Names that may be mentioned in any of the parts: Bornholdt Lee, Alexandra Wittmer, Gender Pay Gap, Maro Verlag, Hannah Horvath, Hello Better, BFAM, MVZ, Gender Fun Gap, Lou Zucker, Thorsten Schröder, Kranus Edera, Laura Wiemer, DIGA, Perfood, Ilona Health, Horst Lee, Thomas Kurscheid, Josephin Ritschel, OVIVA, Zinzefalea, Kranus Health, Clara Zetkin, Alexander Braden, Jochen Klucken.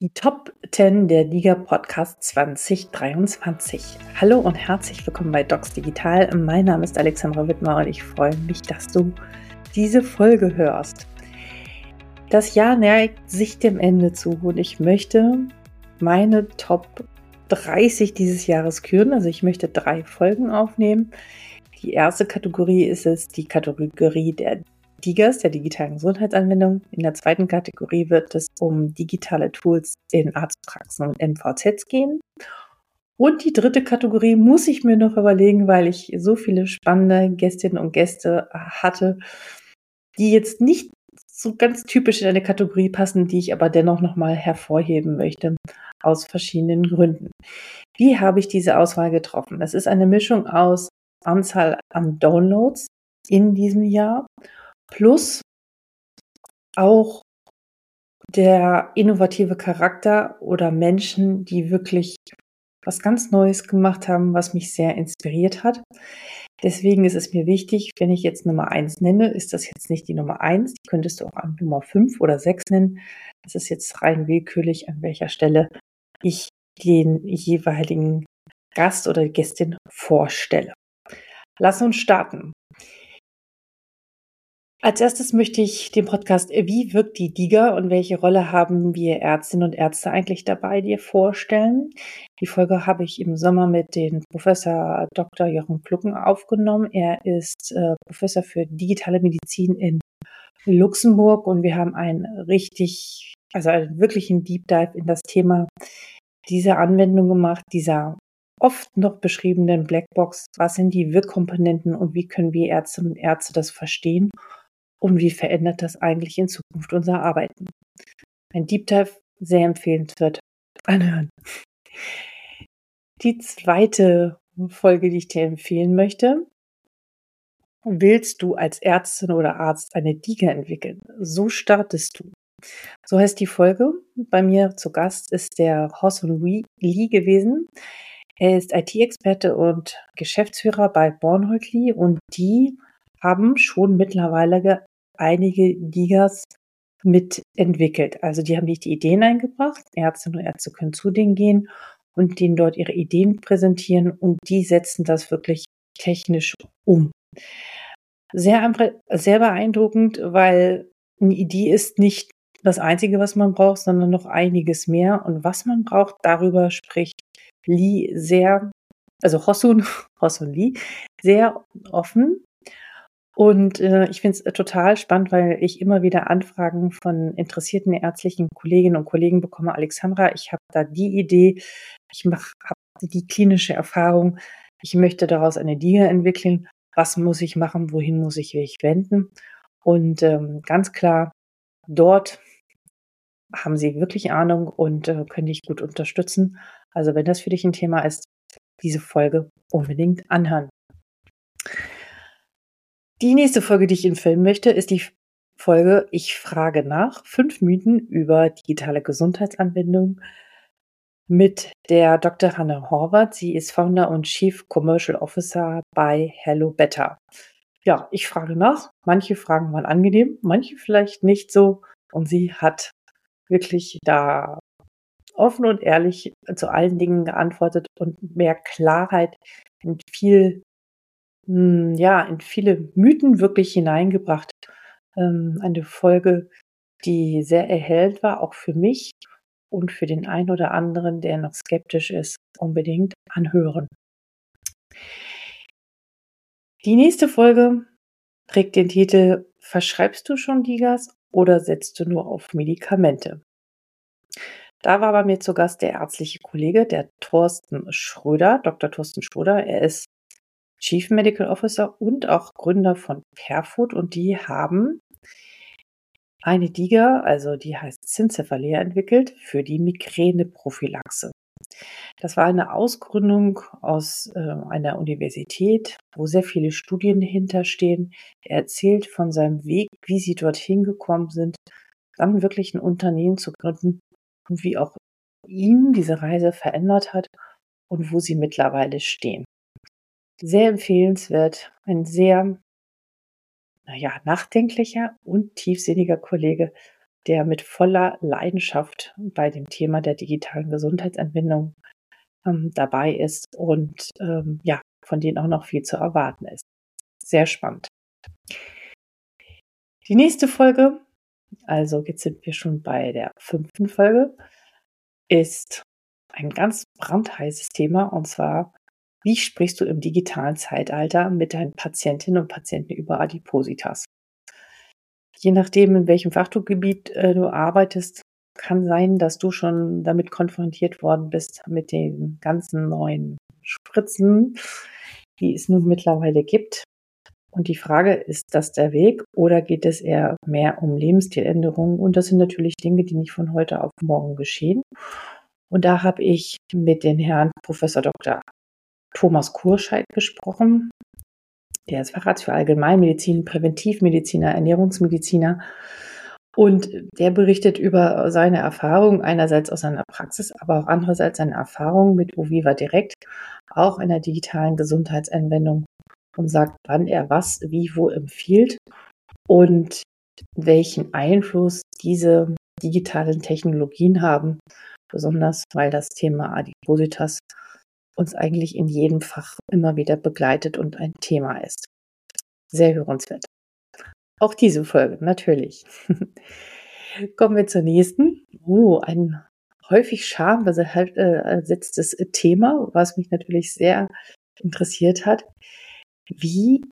Die Top 10 der Liga Podcast 2023. Hallo und herzlich willkommen bei Docs Digital. Mein Name ist Alexandra Wittmer und ich freue mich, dass du diese Folge hörst. Das Jahr neigt sich dem Ende zu und ich möchte meine Top 30 dieses Jahres küren. Also ich möchte 3 Folgen aufnehmen. Die erste Kategorie ist es, die Kategorie der Digas, der digitalen Gesundheitsanwendung. In der zweiten Kategorie wird es um digitale Tools in Arztpraxen und MVZs gehen. Und die dritte Kategorie muss ich mir noch überlegen, weil ich so viele spannende Gästinnen und Gäste hatte, die jetzt nicht so ganz typisch in eine Kategorie passen, die ich aber dennoch nochmal hervorheben möchte, aus verschiedenen Gründen. Wie habe ich diese Auswahl getroffen? Es ist eine Mischung aus Anzahl an Downloads in diesem Jahr plus auch der innovative Charakter oder Menschen, die wirklich was ganz Neues gemacht haben, was mich sehr inspiriert hat. Deswegen ist es mir wichtig, wenn ich jetzt Nummer 1 nenne, ist das jetzt nicht die Nummer 1, die könntest du auch an Nummer 5 oder 6 nennen. Das ist jetzt rein willkürlich, an welcher Stelle ich den jeweiligen Gast oder Gästin vorstelle. Lass uns starten. Als erstes möchte ich den Podcast "Wie wirkt die DIGA und welche Rolle haben wir Ärztinnen und Ärzte eigentlich dabei?" dir vorstellen. Die Folge habe ich im Sommer mit dem Professor Dr. Jochen Klucken aufgenommen. Er ist Professor für digitale Medizin in Luxemburg und wir haben einen wirklichen Deep Dive in das Thema dieser Anwendung gemacht, dieser oft noch beschriebenen Blackbox. Was sind die Wirkkomponenten und wie können wir Ärztinnen und Ärzte das verstehen? Und wie verändert das eigentlich in Zukunft unser Arbeiten? Ein Deep Dive, sehr empfehlenswert anhören. Die zweite Folge, die ich dir empfehlen möchte: Willst du als Ärztin oder Arzt eine DIGA entwickeln? So startest du. So heißt die Folge. Bei mir zu Gast ist der Hosun Lee gewesen. Er ist IT-Experte und Geschäftsführer bei Bornholdt Lee und die haben schon mittlerweile einige DIGAs mitentwickelt. Also die haben nicht die Ideen eingebracht. Ärztinnen und Ärzte können zu denen gehen und denen dort ihre Ideen präsentieren und die setzen das wirklich technisch um. Sehr, sehr beeindruckend, weil eine Idee ist nicht das Einzige, was man braucht, sondern noch einiges mehr. Und was man braucht, darüber spricht Lee Hosun Lee, sehr offen. Und ich finde es total spannend, weil ich immer wieder Anfragen von interessierten ärztlichen Kolleginnen und Kollegen bekomme. Alexandra, ich habe da die Idee, habe die klinische Erfahrung, ich möchte daraus eine DIGA entwickeln. Was muss ich machen? Wohin muss ich mich wenden? Und ganz klar, dort haben sie wirklich Ahnung und können dich gut unterstützen. Also wenn das für dich ein Thema ist, diese Folge unbedingt anhören. Die nächste Folge, die ich empfehlen möchte, ist die Folge "Ich frage nach: 5 Mythen über digitale Gesundheitsanwendungen" mit der Dr. Hannah Horvath. Sie ist Founder und Chief Commercial Officer bei Hello Better. Ja, ich frage nach. Manche Fragen waren angenehm, manche vielleicht nicht so. Und sie hat wirklich da offen und ehrlich zu allen Dingen geantwortet und mehr Klarheit und in viele Mythen wirklich hineingebracht. Eine Folge, die sehr erhellend war, auch für mich und für den einen oder anderen, der noch skeptisch ist, unbedingt anhören. Die nächste Folge trägt den Titel "Verschreibst du schon DIGAs oder setzt du nur auf Medikamente?" Da war bei mir zu Gast der ärztliche Kollege, der Thorsten Schröder, Dr. Thorsten Schröder. Er ist Chief Medical Officer und auch Gründer von Perfood und die haben eine DIGA, also die heißt Zinzefalea, entwickelt für die Migräneprophylaxe. Das war eine Ausgründung aus einer Universität, wo sehr viele Studien hinterstehen. Er erzählt von seinem Weg, wie sie dorthin gekommen sind, dann wirklich ein Unternehmen zu gründen und wie auch ihn diese Reise verändert hat und wo sie mittlerweile stehen. Sehr empfehlenswert, ein sehr nachdenklicher und tiefsinniger Kollege, der mit voller Leidenschaft bei dem Thema der digitalen Gesundheitsanbindung dabei ist und ja, von denen auch noch viel zu erwarten ist. Sehr spannend. Die nächste Folge, also jetzt sind wir schon bei der 5. Folge, ist ein ganz brandheißes Thema, und zwar: Wie sprichst du im digitalen Zeitalter mit deinen Patientinnen und Patienten über Adipositas? Je nachdem, in welchem Fachgebiet du arbeitest, kann sein, dass du schon damit konfrontiert worden bist mit den ganzen neuen Spritzen, die es nun mittlerweile gibt. Und die Frage, ist das der Weg oder geht es eher mehr um Lebensstiländerungen? Und das sind natürlich Dinge, die nicht von heute auf morgen geschehen. Und da habe ich mit den Herrn Professor Dr. Thomas Kurscheid gesprochen. Der ist Facharzt für Allgemeinmedizin, Präventivmediziner, Ernährungsmediziner. Und der berichtet über seine Erfahrungen einerseits aus seiner Praxis, aber auch andererseits seine Erfahrungen mit OVIVA direkt, auch in der digitalen Gesundheitsanwendung, und sagt, wann er was, wie, wo empfiehlt und welchen Einfluss diese digitalen Technologien haben, besonders weil das Thema Adipositas uns eigentlich in jedem Fach immer wieder begleitet und ein Thema ist. Sehr hörenswert. Auch diese Folge, natürlich. Kommen wir zur nächsten. Ein häufig schambesetztes Thema, was mich natürlich sehr interessiert hat. Wie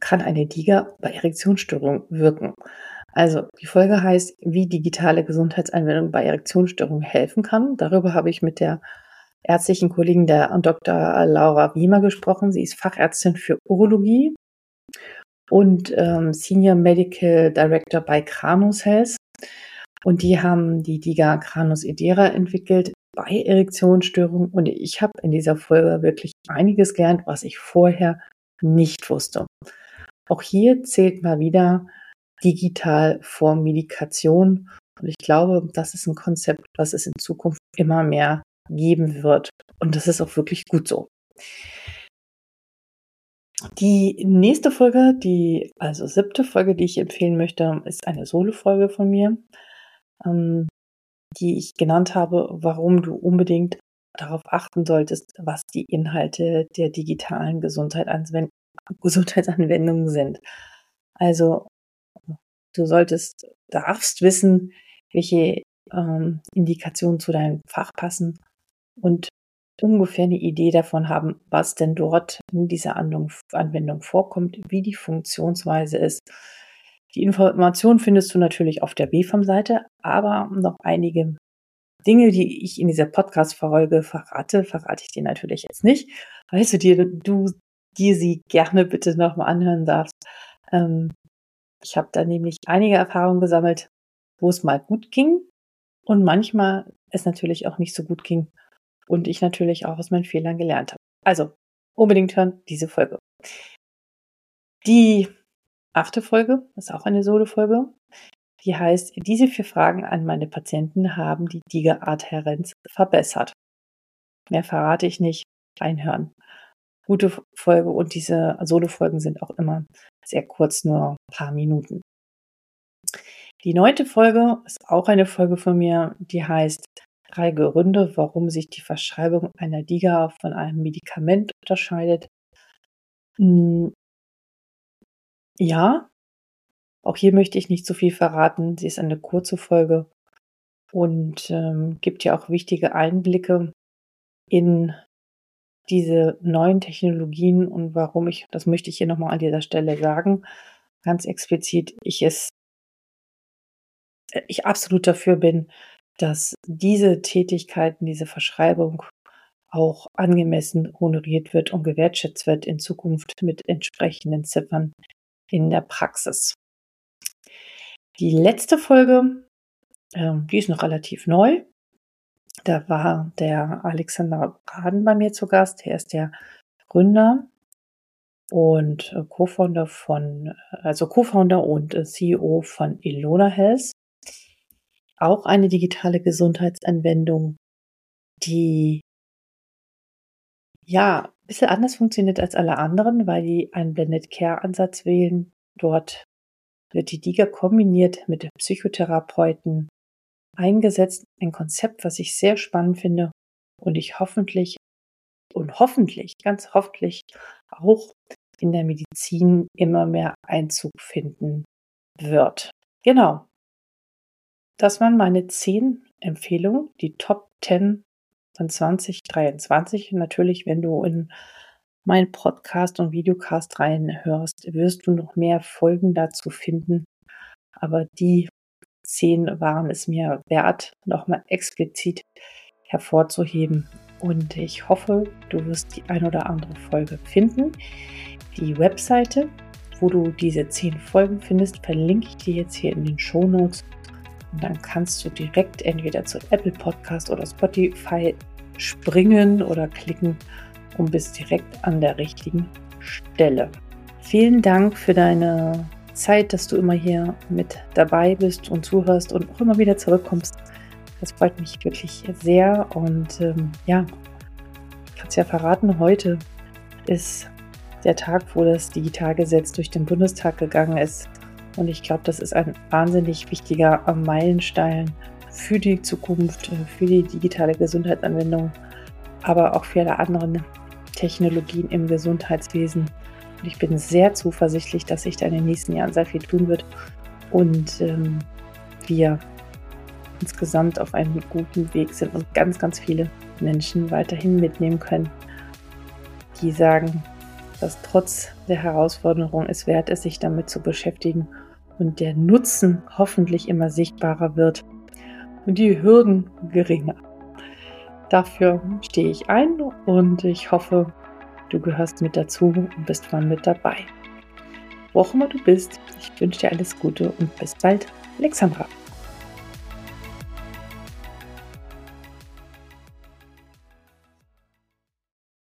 kann eine DIGA bei Erektionsstörungen wirken? Also die Folge heißt, wie digitale Gesundheitsanwendung bei Erektionsstörungen helfen kann. Darüber habe ich mit der ärztlichen Kollegen der Dr. Laura Wiemer gesprochen. Sie ist Fachärztin für Urologie und Senior Medical Director bei Kranus Health. Und die haben die DIGA Kranus Edera entwickelt bei Erektionsstörungen. Und ich habe in dieser Folge wirklich einiges gelernt, was ich vorher nicht wusste. Auch hier zählt mal wieder digital vor Medikation. Und ich glaube, das ist ein Konzept, was es in Zukunft immer mehr geben wird. Und das ist auch wirklich gut so. Die nächste Folge, die also 7. Folge, die ich empfehlen möchte, ist eine Solo-Folge von mir, die ich genannt habe, warum du unbedingt darauf achten solltest, was die Inhalte der digitalen Gesundheitsanwendungen sind. Also du darfst wissen, welche Indikationen zu deinem Fach passen und ungefähr eine Idee davon haben, was denn dort in dieser Anwendung vorkommt, wie die Funktionsweise ist. Die Information findest du natürlich auf der BFAM-Seite, aber noch einige Dinge, die ich in dieser Podcast-Folge verrate ich dir natürlich jetzt nicht, weil du dir sie gerne bitte nochmal anhören darfst. Ich habe da nämlich einige Erfahrungen gesammelt, wo es mal gut ging und manchmal es natürlich auch nicht so gut ging und ich natürlich auch aus meinen Fehlern gelernt habe. Also unbedingt hören, diese Folge. Die 8. Folge ist auch eine Solo-Folge. Die heißt, diese 4 Fragen an meine Patienten haben die DIGA-Adhärenz verbessert. Mehr verrate ich nicht. Reinhören. Gute Folge, und diese Solo-Folgen sind auch immer sehr kurz, nur ein paar Minuten. Die 9. Folge ist auch eine Folge von mir, die heißt 3 Gründe, warum sich die Verschreibung einer DIGA von einem Medikament unterscheidet. Ja, auch hier möchte ich nicht so viel verraten. Sie ist eine kurze Folge und gibt ja auch wichtige Einblicke in diese neuen Technologien und warum ich, das möchte ich hier nochmal an dieser Stelle sagen, ganz explizit, ich absolut dafür bin, dass diese Tätigkeiten, diese Verschreibung auch angemessen honoriert wird und gewertschätzt wird in Zukunft mit entsprechenden Ziffern in der Praxis. Die letzte Folge, die ist noch relativ neu. Da war der Alexander Braden bei mir zu Gast. Er ist der Gründer und Co-Founder und CEO von Ilona Health. Auch eine digitale Gesundheitsanwendung, die ja ein bisschen anders funktioniert als alle anderen, weil die einen Blended Care Ansatz wählen. Dort wird die DIGA kombiniert mit Psychotherapeuten eingesetzt. Ein Konzept, was ich sehr spannend finde und ich hoffentlich auch in der Medizin immer mehr Einzug finden wird. Genau. Das waren meine 10 Empfehlungen, die Top 10 von 2023. Natürlich, wenn du in meinen Podcast und Videocast reinhörst, wirst du noch mehr Folgen dazu finden. Aber die 10 waren es mir wert, nochmal explizit hervorzuheben. Und ich hoffe, du wirst die ein oder andere Folge finden. Die Webseite, wo du diese 10 Folgen findest, verlinke ich dir jetzt hier in den Shownotes. Und dann kannst du direkt entweder zu Apple Podcast oder Spotify springen oder klicken und bist direkt an der richtigen Stelle. Vielen Dank für deine Zeit, dass du immer hier mit dabei bist und zuhörst und auch immer wieder zurückkommst. Das freut mich wirklich sehr und ich kann es ja verraten, heute ist der Tag, wo das Digitalgesetz durch den Bundestag gegangen ist. Und ich glaube, das ist ein wahnsinnig wichtiger Meilenstein für die Zukunft, für die digitale Gesundheitsanwendung, aber auch für alle anderen Technologien im Gesundheitswesen. Und ich bin sehr zuversichtlich, dass sich da in den nächsten Jahren sehr viel tun wird und wir insgesamt auf einem guten Weg sind und ganz, ganz viele Menschen weiterhin mitnehmen können, die sagen, dass trotz der Herausforderung es wert ist, sich damit zu beschäftigen und der Nutzen hoffentlich immer sichtbarer wird und die Hürden geringer. Dafür stehe ich ein und ich hoffe, du gehörst mit dazu und bist mal mit dabei. Wo auch immer du bist, ich wünsche dir alles Gute und bis bald, Alexandra.